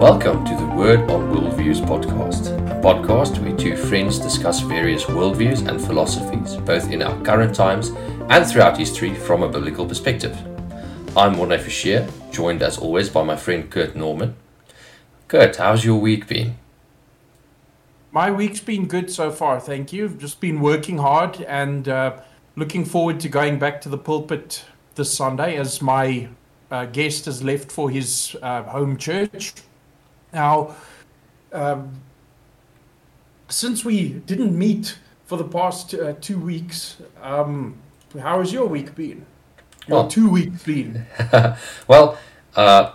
Welcome to the Word on Worldviews podcast, a podcast where two friends discuss various worldviews and philosophies, both in our current times and throughout history from a biblical perspective. I'm Morné Fischer, joined as always by my friend Kurt Norman. Kurt, how's your week been? My week's been good so far, thank you. I've just been working hard and looking forward to going back to the pulpit this Sunday as my guest has left for his home church. Now, since we didn't meet for the past 2 weeks, how has your week been? Your 2 weeks been? Well, my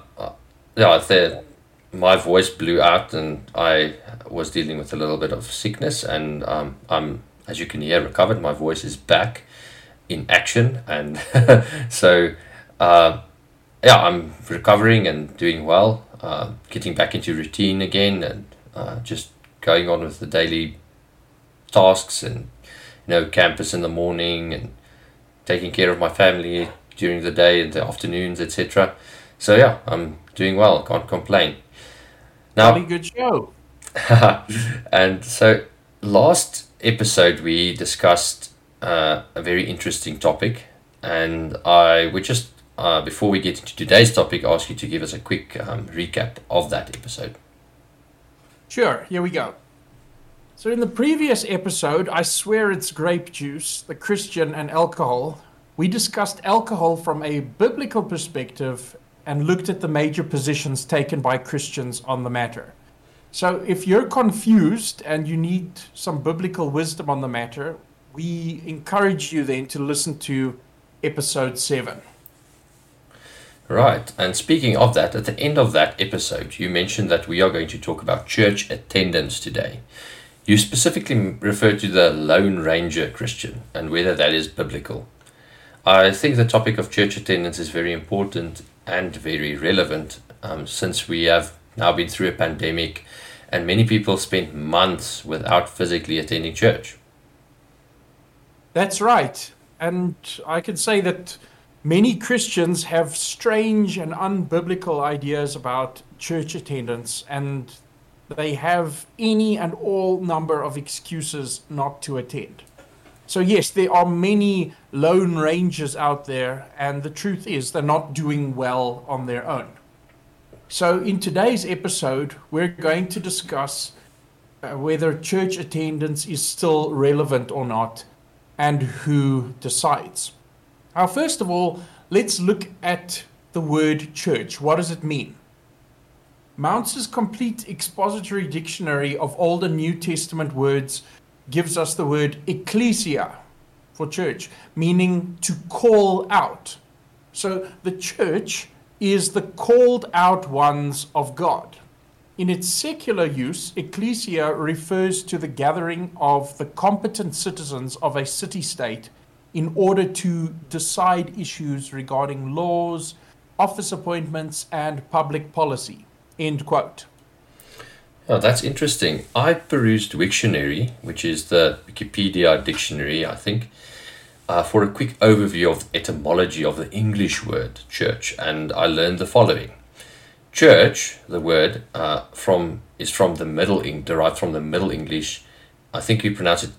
voice blew out and I was dealing with a little bit of sickness, and I'm, as you can hear, recovered. My voice is back in action, and so I'm recovering and doing well, getting back into routine again, and just going on with the daily tasks, and campus in the morning, and taking care of my family during the day and the afternoons, etc. So I'm doing well, can't complain. Now, really good show. And so last episode we discussed a very interesting topic, and I would just before we get into today's topic, ask you to give us a quick recap of that episode. Sure, here we go. So in the previous episode, I swear it's grape juice, the Christian and alcohol, we discussed alcohol from a biblical perspective and looked at the major positions taken by Christians on the matter. So if you're confused and you need some biblical wisdom on the matter, we encourage you then to listen to episode 7. Right, and speaking of that, at the end of that episode, you mentioned that we are going to talk about church attendance today. You specifically referred to the Lone Ranger Christian and whether that is biblical. I think the topic of church attendance is very important and very relevant since we have now been through a pandemic and many people spent months without physically attending church. That's right, and I can say that many Christians have strange and unbiblical ideas about church attendance, and they have any and all number of excuses not to attend. So yes, there are many lone rangers out there, and the truth is they're not doing well on their own. So in today's episode, we're going to discuss whether church attendance is still relevant or not, and who decides. Now, first of all, let's look at the word church. What does it mean? Mounce's complete expository dictionary of Old and New Testament words gives us the word Ecclesia for church, meaning to call out. So the church is the called out ones of God. In its secular use, Ecclesia refers to the gathering of the competent citizens of a city-state in order to decide issues regarding laws, office appointments, and public policy, end quote. Oh, that's interesting. I perused Wiktionary, which is the Wikipedia dictionary, I think, for a quick overview of the etymology of the English word church, and I learned the following. Church, the word, derived from the Middle English. I think you pronounce it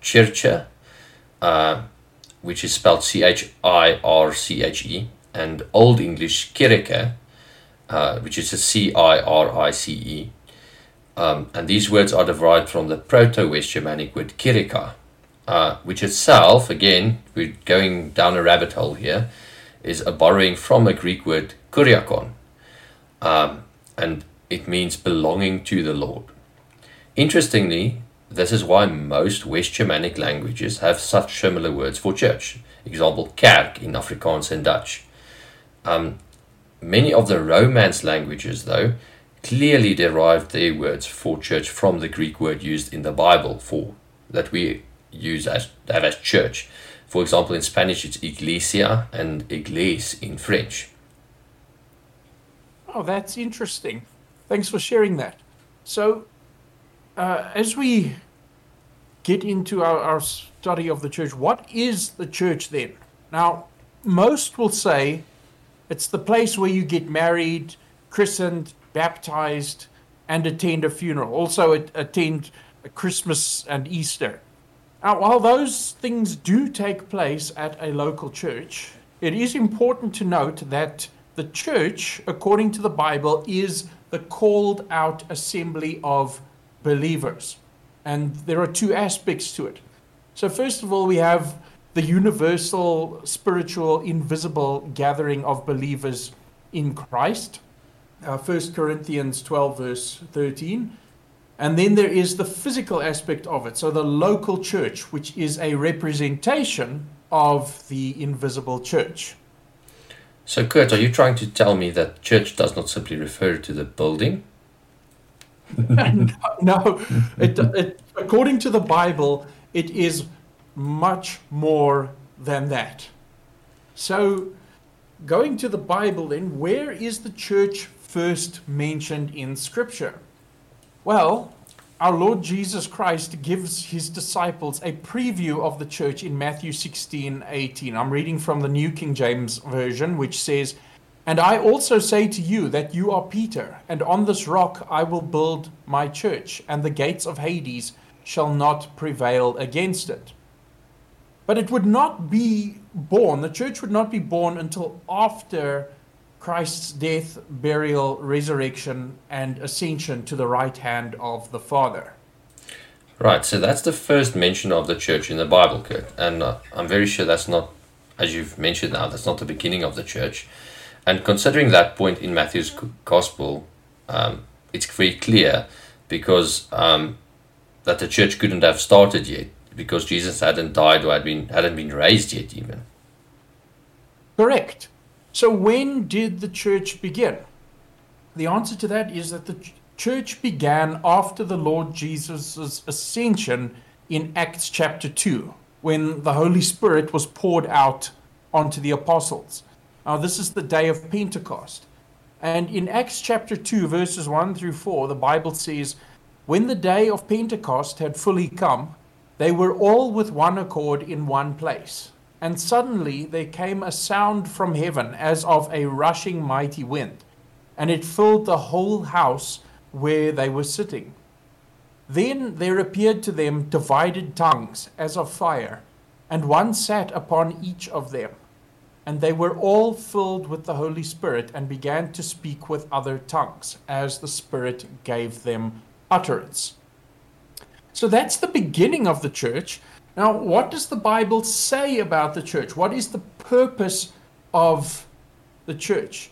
chirche, which is spelled chirche, and Old English kerke, which is a c-i-r-i-c-e. And these words are derived from the Proto-West Germanic word Kuriakon, which itself, again, we're going down a rabbit hole here, is a borrowing from a Greek word Kuriakon, and it means belonging to the Lord. Interestingly, this is why most West Germanic languages have such similar words for church. Example, kerk in Afrikaans and Dutch. Many of the Romance languages, though, clearly derived their words for church from the Greek word used in the Bible that we use as church. For example, in Spanish, it's Iglesia and Église in French. Oh, that's interesting. Thanks for sharing that. So, as we get into our study of the church, what is the church then? Now, most will say it's the place where you get married, christened, baptized, and attend a funeral. Also attend Christmas and Easter. Now, while those things do take place at a local church, it is important to note that the church, according to the Bible, is the called out assembly of believers. And there are two aspects to it. So first of all, we have the universal, spiritual, invisible gathering of believers in Christ. 1 Corinthians 12, verse 13. And then there is the physical aspect of it. So the local church, which is a representation of the invisible church. So Kurt, are you trying to tell me that church does not simply refer to the building? No. It, according to the Bible, it is much more than that. So going to the Bible then, where is the church first mentioned in Scripture? Well, our Lord Jesus Christ gives his disciples a preview of the church in Matthew 16:18. I'm reading from the New King James Version, which says, "And I also say to you that you are Peter, and on this rock I will build my church, and the gates of Hades shall not prevail against it." But it would not be born, the church would not be born until after Christ's death, burial, resurrection, and ascension to the right hand of the Father. Right, so that's the first mention of the church in the Bible, Kurt. And I'm very sure that's not, as you've mentioned now, that's not the beginning of the church. And considering that point in Matthew's Gospel, it's very clear because that the church couldn't have started yet because Jesus hadn't died or hadn't been raised yet even. Correct. So when did the church begin? The answer to that is that the church began after the Lord Jesus' ascension in Acts chapter 2, when the Holy Spirit was poured out onto the apostles. Now, this is the day of Pentecost. And in Acts chapter 2, verses 1 through 4, the Bible says, "When the day of Pentecost had fully come, they were all with one accord in one place. And suddenly there came a sound from heaven as of a rushing mighty wind, and it filled the whole house where they were sitting. Then there appeared to them divided tongues as of fire, and one sat upon each of them. And they were all filled with the Holy Spirit and began to speak with other tongues as the Spirit gave them utterance." So that's the beginning of the church. Now, what does the Bible say about the church? What is the purpose of the church?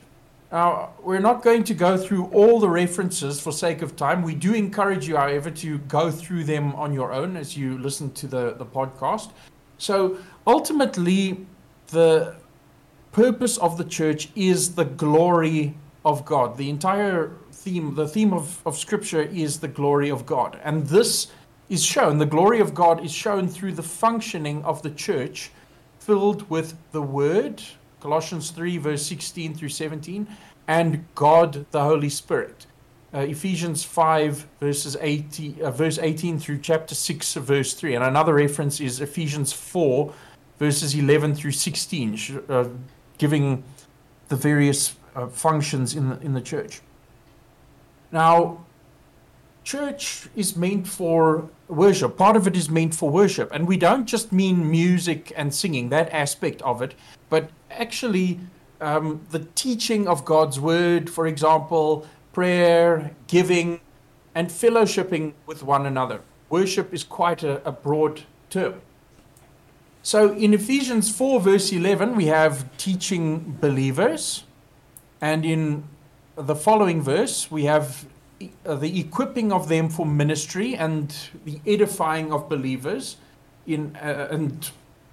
Now, we're not going to go through all the references for sake of time. We do encourage you, however, to go through them on your own as you listen to the podcast. So ultimately, the purpose of the church is the glory of God. The entire theme, the theme of Scripture is the glory of God. And this is shown, the glory of God is shown through the functioning of the church filled with the Word, Colossians 3, verse 16 through 17, and God the Holy Spirit, Ephesians 5, verse 18 through chapter 6, verse 3. And another reference is Ephesians 4, verses 11 through 16, giving the various functions in the church. Now, church is meant for worship. Part of it is meant for worship. And we don't just mean music and singing, that aspect of it, but actually the teaching of God's word, for example, prayer, giving, and fellowshipping with one another. Worship is quite a broad term. So in Ephesians 4, verse 11, we have teaching believers. And in the following verse, we have the equipping of them for ministry and the edifying of believers and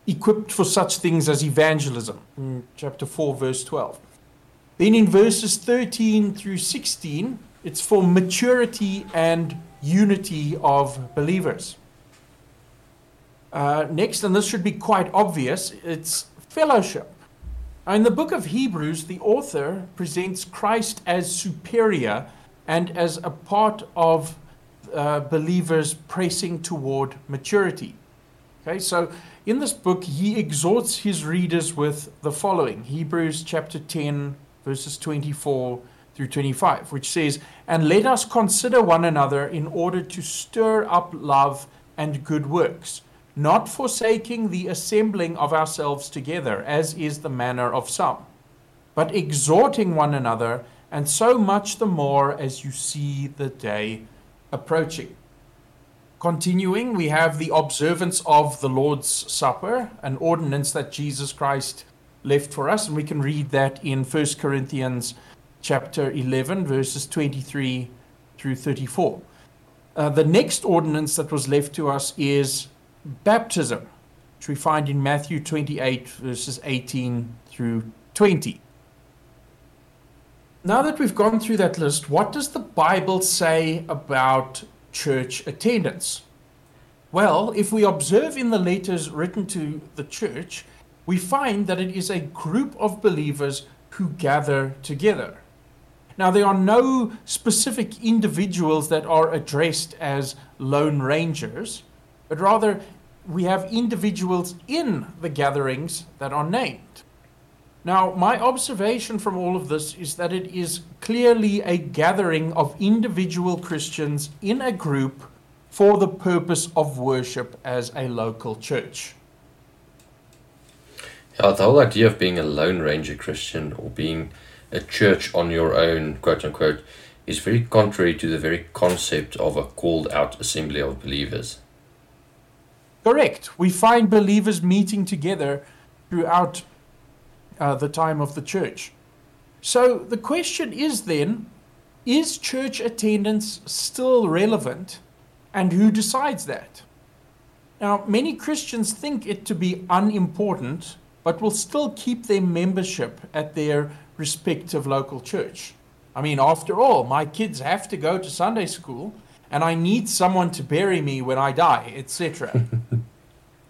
equipped for such things as evangelism in chapter 4 verse 12. Then in verses 13 through 16, it's for maturity and unity of believers. Next, and this should be quite obvious, it's fellowship. In the book of Hebrews, the author presents Christ as superior and as a part of believers pressing toward maturity. Okay, so in this book, he exhorts his readers with the following. Hebrews chapter 10, verses 24 through 25, which says, "And let us consider one another in order to stir up love and good works, not forsaking the assembling of ourselves together, as is the manner of some, but exhorting one another, and so much the more as you see the day approaching." Continuing, we have the observance of the Lord's Supper, an ordinance that Jesus Christ left for us, and we can read that in 1 Corinthians chapter 11, verses 23 through 34. The next ordinance that was left to us is baptism, which we find in Matthew 28, verses 18 through 20. Now that we've gone through that list, what does the Bible say about church attendance? Well, if we observe in the letters written to the church, we find that it is a group of believers who gather together. Now, there are no specific individuals that are addressed as lone rangers, but rather we have individuals in the gatherings that are named. Now, my observation from all of this is that it is clearly a gathering of individual Christians in a group for the purpose of worship as a local church. Yeah, the whole idea of being a lone ranger Christian or being a church on your own, quote unquote, is very contrary to the very concept of a called out assembly of believers. Correct. We find believers meeting together throughout the time of the church. So the question is then, is church attendance still relevant, and who decides that? Now, many Christians think it to be unimportant, but will still keep their membership at their respective local church. I mean, after all, my kids have to go to Sunday school, and I need someone to bury me when I die, etc.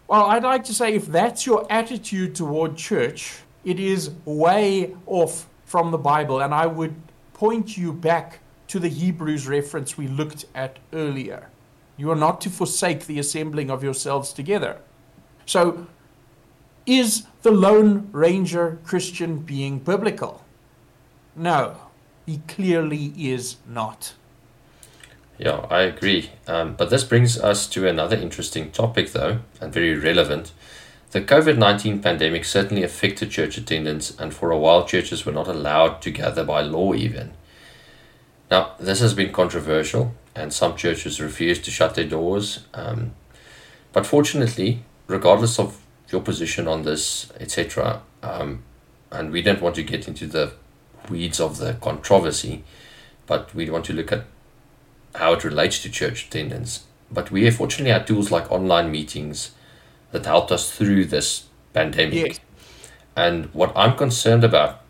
Well, I'd like to say, if that's your attitude toward church, it is way off from the Bible, and I would point you back to the Hebrews reference we looked at earlier. You are not to forsake the assembling of yourselves together. So, is the Lone Ranger Christian being biblical? No, he clearly is not. Yeah, I agree. But this brings us to another interesting topic, though, and very relevant. The COVID-19 pandemic certainly affected church attendance, and for a while churches were not allowed to gather by law even. Now, this has been controversial, and some churches refused to shut their doors. But fortunately, regardless of your position on this, etc., and we don't want to get into the weeds of the controversy, but we want to look at how it relates to church attendance. But we fortunately had tools like online meetings that helped us through this pandemic. Yes. And what I'm concerned about,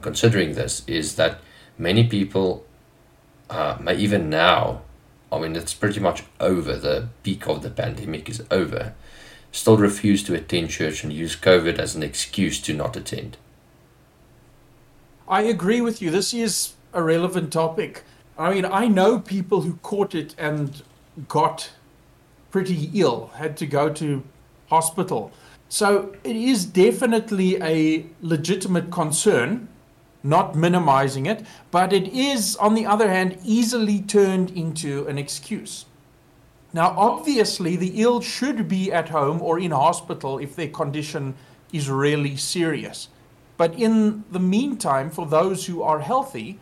considering this, is that many people, may even now, I mean, it's pretty much over, the peak of the pandemic is over, still refuse to attend church and use COVID as an excuse to not attend. I agree with you. This is a relevant topic. I mean, I know people who caught it and got pretty ill, had to go to hospital. So it is definitely a legitimate concern, not minimizing it, but it is, on the other hand, easily turned into an excuse. Now, obviously, the ill should be at home or in hospital if their condition is really serious. But in the meantime, for those who are healthy,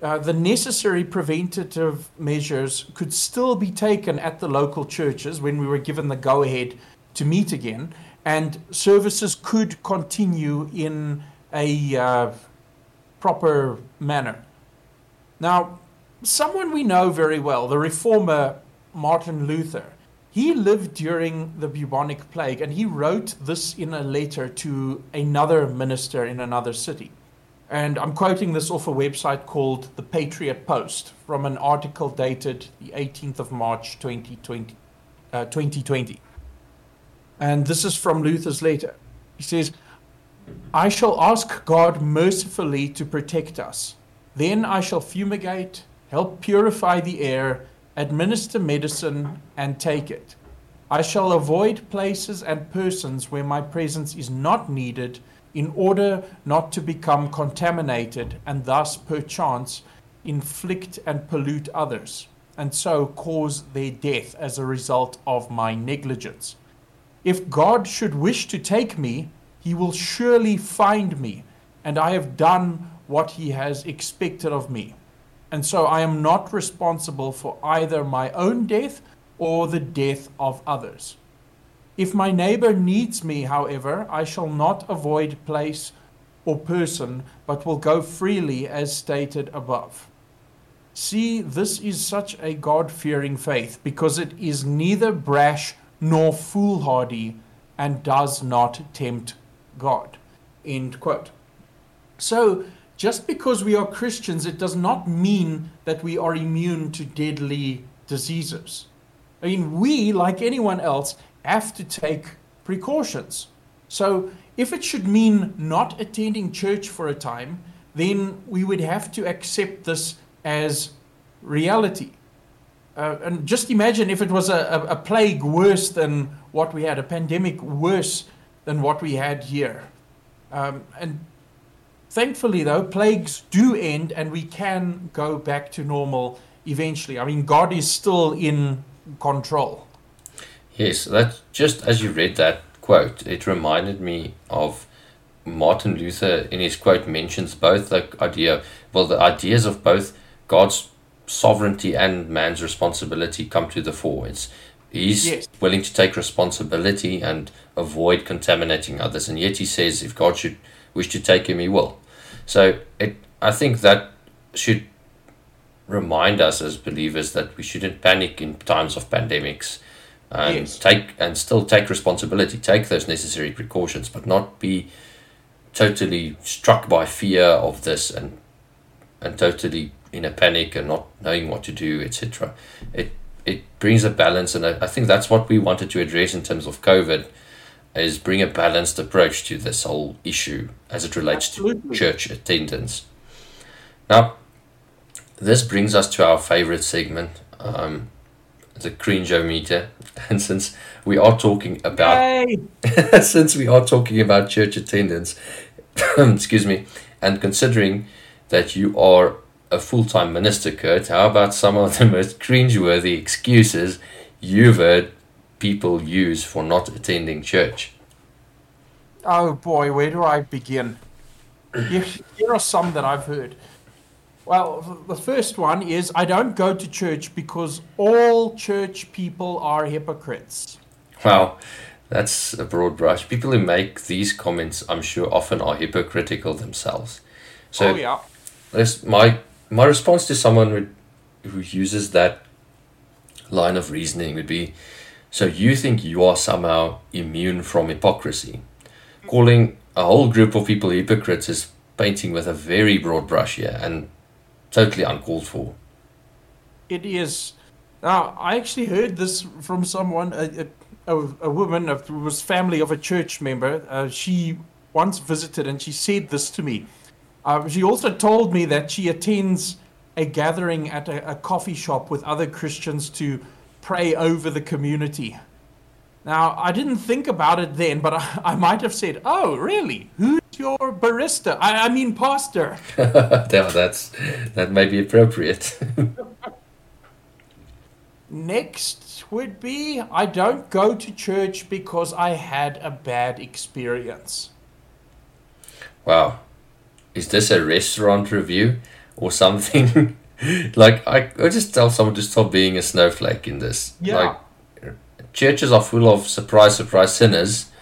the necessary preventative measures could still be taken at the local churches when we were given the go-ahead to meet again, and services could continue in a proper manner. Now, someone we know very well, the reformer Martin Luther, he lived during the bubonic plague, and he wrote this in a letter to another minister in another city. And I'm quoting this off a website called the Patriot Post from an article dated the 18th of March 2020. And this is from Luther's letter. He says, "I shall ask God mercifully to protect us. Then I shall fumigate, help purify the air, administer medicine, and take it. I shall avoid places and persons where my presence is not needed, in order not to become contaminated and thus, perchance, inflict and pollute others, and so cause their death as a result of my negligence. If God should wish to take me, he will surely find me, and I have done what he has expected of me. And so I am not responsible for either my own death or the death of others. If my neighbor needs me, however, I shall not avoid place or person, but will go freely as stated above. See, this is such a God-fearing faith, because it is neither brash nor foolhardy and does not tempt God." End quote. So, just because we are Christians, it does not mean that we are immune to deadly diseases. I mean, we, like anyone else, have to take precautions. So if it should mean not attending church for a time, then we would have to accept this as reality. And just imagine if it was a plague worse than what we had, a pandemic worse than what we had here. And thankfully, though, plagues do end and we can go back to normal eventually. I mean, God is still in control. Yes, that's just as you read that quote, it reminded me of Martin Luther. In his quote mentions both the ideas of both God's sovereignty and man's responsibility come to the fore. He's willing to take responsibility and avoid contaminating others, and yet he says if God should wish to take him, he will. So I think that should remind us as believers that we shouldn't panic in times of pandemics, and still take responsibility, take those necessary precautions, but not be totally struck by fear of this and totally in a panic and not knowing what to do, etc. It brings a balance, and I think that's what we wanted to address in terms of COVID, is bring a balanced approach to this whole issue as it relates to church attendance. Now, this brings us to our favorite segment, the Cringe-o-meter. And since we are talking about church attendance, excuse me, and considering that you are a full-time minister, Kurt, how about some of the most cringeworthy excuses you've heard people use for not attending church? Oh boy, where do I begin? Here are some that I've heard. Well, the first one is, I don't go to church because all church people are hypocrites. Wow, that's a broad brush. People who make these comments, I'm sure, often are hypocritical themselves. So my response to someone who uses that line of reasoning would be, so you think you are somehow immune from hypocrisy. Calling a whole group of people hypocrites is painting with a very broad brush here, and totally uncalled for. It is. Now, I actually heard this from someone, a woman who was family of a church member. She once visited and she said this to me. She also told me that she attends a gathering at a coffee shop with other Christians to pray over the community. Now, I didn't think about it then, but I might have said, oh, really? Who? Your barista. I mean, pastor. Yeah, that may be appropriate. Next would be, I don't go to church because I had a bad experience. Wow, is this a restaurant review or something? Like, I just tell someone to stop being a snowflake in this. Yeah. Like, churches are full of surprise sinners.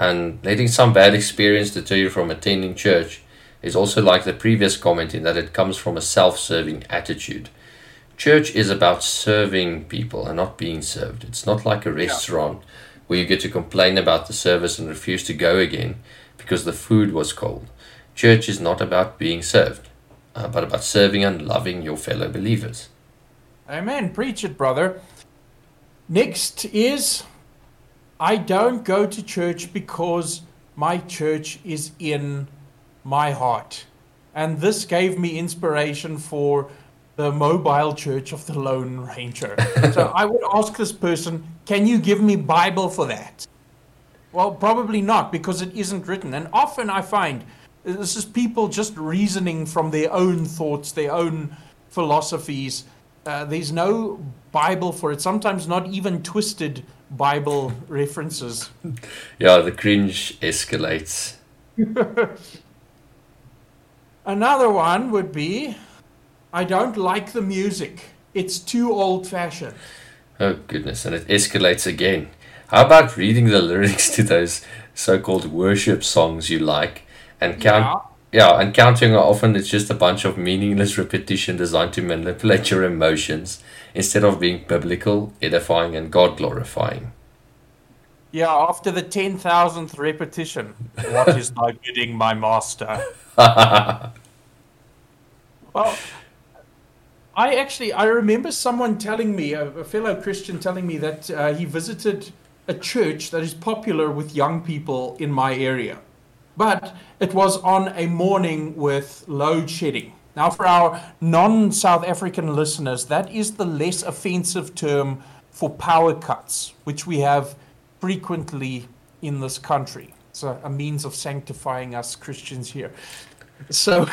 And letting some bad experience deter you from attending church is also like the previous comment, in that it comes from a self-serving attitude. Church is about serving people and not being served. It's not like a restaurant where you get to complain about the service and refuse to go again because the food was cold. Church is not about being served, but about serving and loving your fellow believers. Amen. Preach it, brother. Next is, I don't go to church because my church is in my heart. And this gave me inspiration for the mobile church of the Lone Ranger. So I would ask this person, can you give me Bible for that? Well, probably not, because it isn't written. And often I find this is people just reasoning from their own thoughts, their own philosophies. There's no Bible for it. Sometimes not even twisted Bible references. Yeah, the cringe escalates. Another one would be, I don't like the music. It's too old-fashioned. Oh, goodness. And it escalates again. How about reading the lyrics to those so-called worship songs you like? And counting are often it's just a bunch of meaningless repetition designed to manipulate your emotions instead of being biblical, edifying, and God-glorifying. Yeah, after the 10,000th repetition, what is thy bidding, my master? Well, I remember someone telling me, a fellow Christian telling me that he visited a church that is popular with young people in my area. But it was on a morning with load shedding. Now, for our non-South African listeners, that is the less offensive term for power cuts, which we have frequently in this country. It's a means of sanctifying us Christians here. So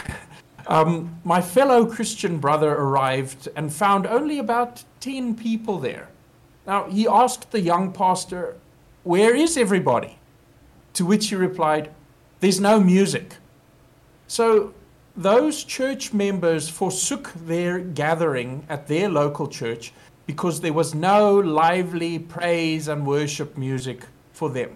my fellow Christian brother arrived and found only about 10 people there. Now, he asked the young pastor, "Where is everybody?" To which he replied, "There's no music." So those church members forsook their gathering at their local church because there was no lively praise and worship music for them.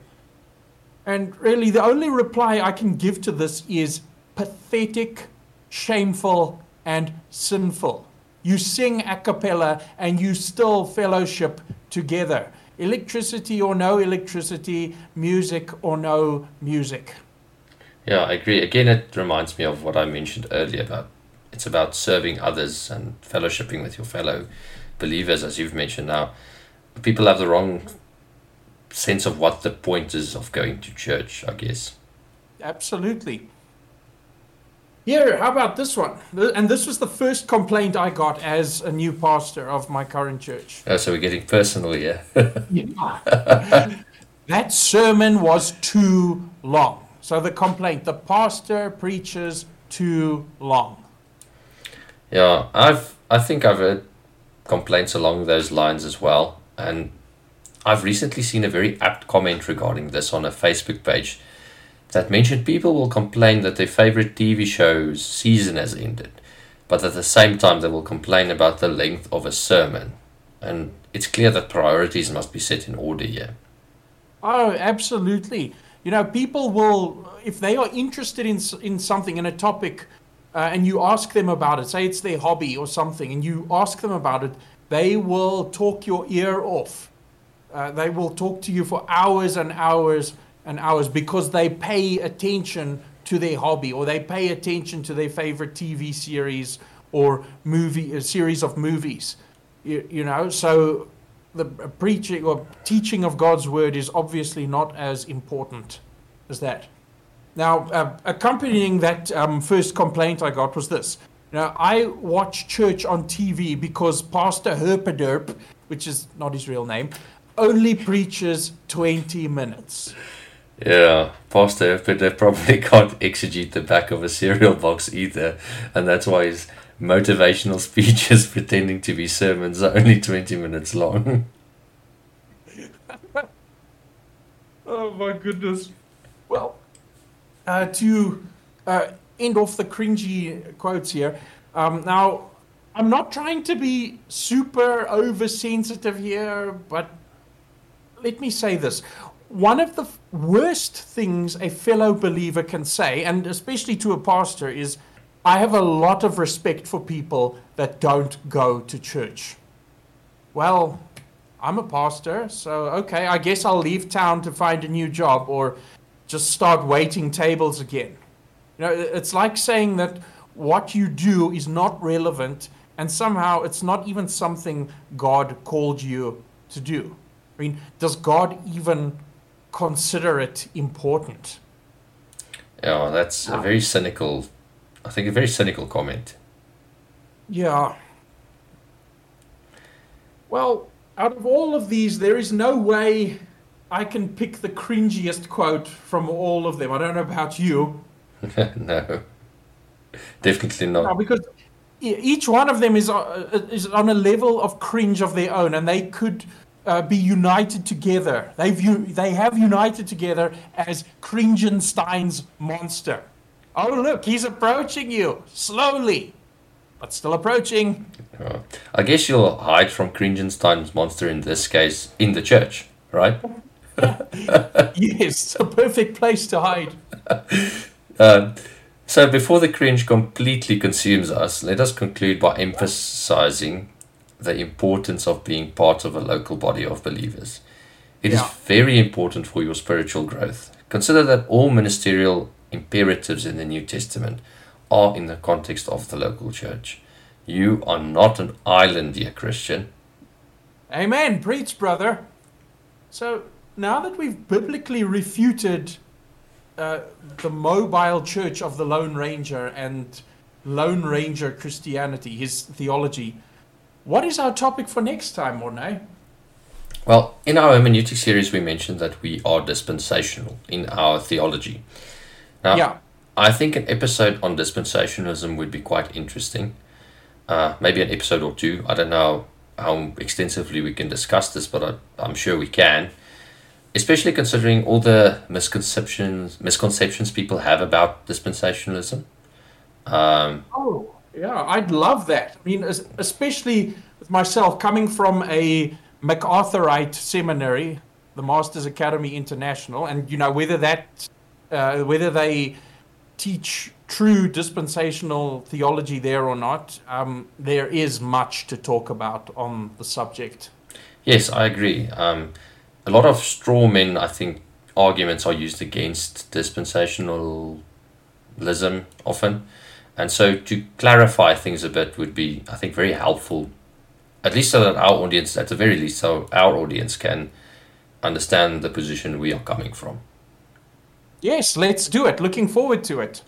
And really, the only reply I can give to this is pathetic, shameful, and sinful. You sing a cappella and you still fellowship together. Electricity or no electricity, music or no music. Yeah, I agree. Again, it reminds me of what I mentioned earlier about it's about serving others and fellowshipping with your fellow believers, as you've mentioned now. People have the wrong sense of what the point is of going to church, I guess. Absolutely. Yeah, how about this one? And this was the first complaint I got as a new pastor of my current church. Oh, so we're getting personal here. Yeah. That sermon was too long. So the complaint, the pastor preaches too long. Yeah, I think I've heard complaints along those lines as well. And I've recently seen a very apt comment regarding this on a Facebook page that mentioned people will complain that their favorite TV show's season has ended, but at the same time they will complain about the length of a sermon. And it's clear that priorities must be set in order here. Oh, absolutely. You know, people will, if they are interested in something, in a topic, and you ask them about it, say it's their hobby or something, and you ask them about it, they will talk your ear off. They will talk to you for hours and hours and hours because they pay attention to their hobby or they pay attention to their favorite TV series or movie, a series of movies, you know, so the preaching or teaching of God's word is obviously not as important as that. Now, accompanying that first complaint I got was this. Now, I watch church on TV because Pastor Herpederp, which is not his real name, only preaches 20 minutes. Yeah, Pastor Herpederp probably can't exegete the back of a cereal box either, and that's why he's motivational speeches pretending to be sermons are only 20 minutes long. Oh my goodness. Well, to end off the cringy quotes here, now I'm not trying to be super oversensitive here, but let me say this. One of the worst things a fellow believer can say, and especially to a pastor, is, "I have a lot of respect for people that don't go to church." Well, I'm a pastor, so okay, I guess I'll leave town to find a new job or just start waiting tables again. You know, it's like saying that what you do is not relevant and somehow it's not even something God called you to do. I mean, does God even consider it important? Yeah, that's a very cynical comment. Yeah. Well, out of all of these, there is no way I can pick the cringiest quote from all of them. I don't know about you. No, definitely not. No, because each one of them is on a level of cringe of their own, and they could be united together. They have united together as Kringenstein's monster. Oh, look, he's approaching you slowly, but still approaching. Oh, I guess you'll hide from Kringenstein's monster in this case in the church, right? Yes, a perfect place to hide. So before the cringe completely consumes us, let us conclude by emphasizing the importance of being part of a local body of believers. It is very important for your spiritual growth. Consider that all ministerial imperatives in the New Testament are in the context of the local church. You are not an island, dear Christian. Amen. Preach, brother. So now that we've biblically refuted the mobile church of the Lone Ranger and Lone Ranger Christianity, his theology, what is our topic for next time, Morné? Well, in our hermeneutic series, we mentioned that we are dispensational in our theology. Now, I think an episode on dispensationalism would be quite interesting. Maybe an episode or two. I don't know how extensively we can discuss this, but I'm sure we can. Especially considering all the misconceptions people have about dispensationalism. I'd love that. I mean, especially with myself coming from a MacArthurite seminary, the Master's Academy International, and you know whether they teach true dispensational theology there or not, there is much to talk about on the subject. Yes, I agree. A lot of straw men, I think, arguments are used against dispensationalism often. And so to clarify things a bit would be, I think, very helpful, at least so that our audience, at the very least, so our audience can understand the position we are coming from. Yes, let's do it. Looking forward to it.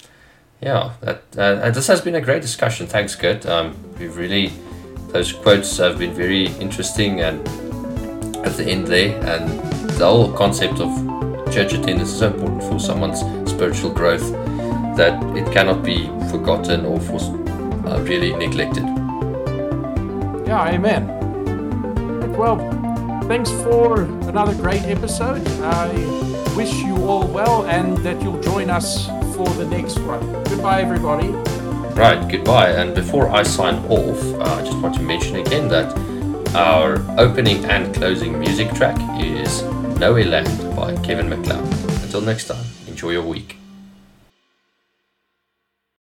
Yeah, this has been a great discussion. Thanks, Kurt. Those quotes have been very interesting and at the end there, and the whole concept of church attendance is so important for someone's spiritual growth that it cannot be forgotten or really neglected. Yeah, amen. Well, thanks for another great episode. I wish you all well and that you'll join us for the next one. Goodbye, everybody. Right, goodbye. And before I sign off, I just want to mention again that our opening and closing music track is Nowhere Land by Kevin MacLeod. Until next time, enjoy your week.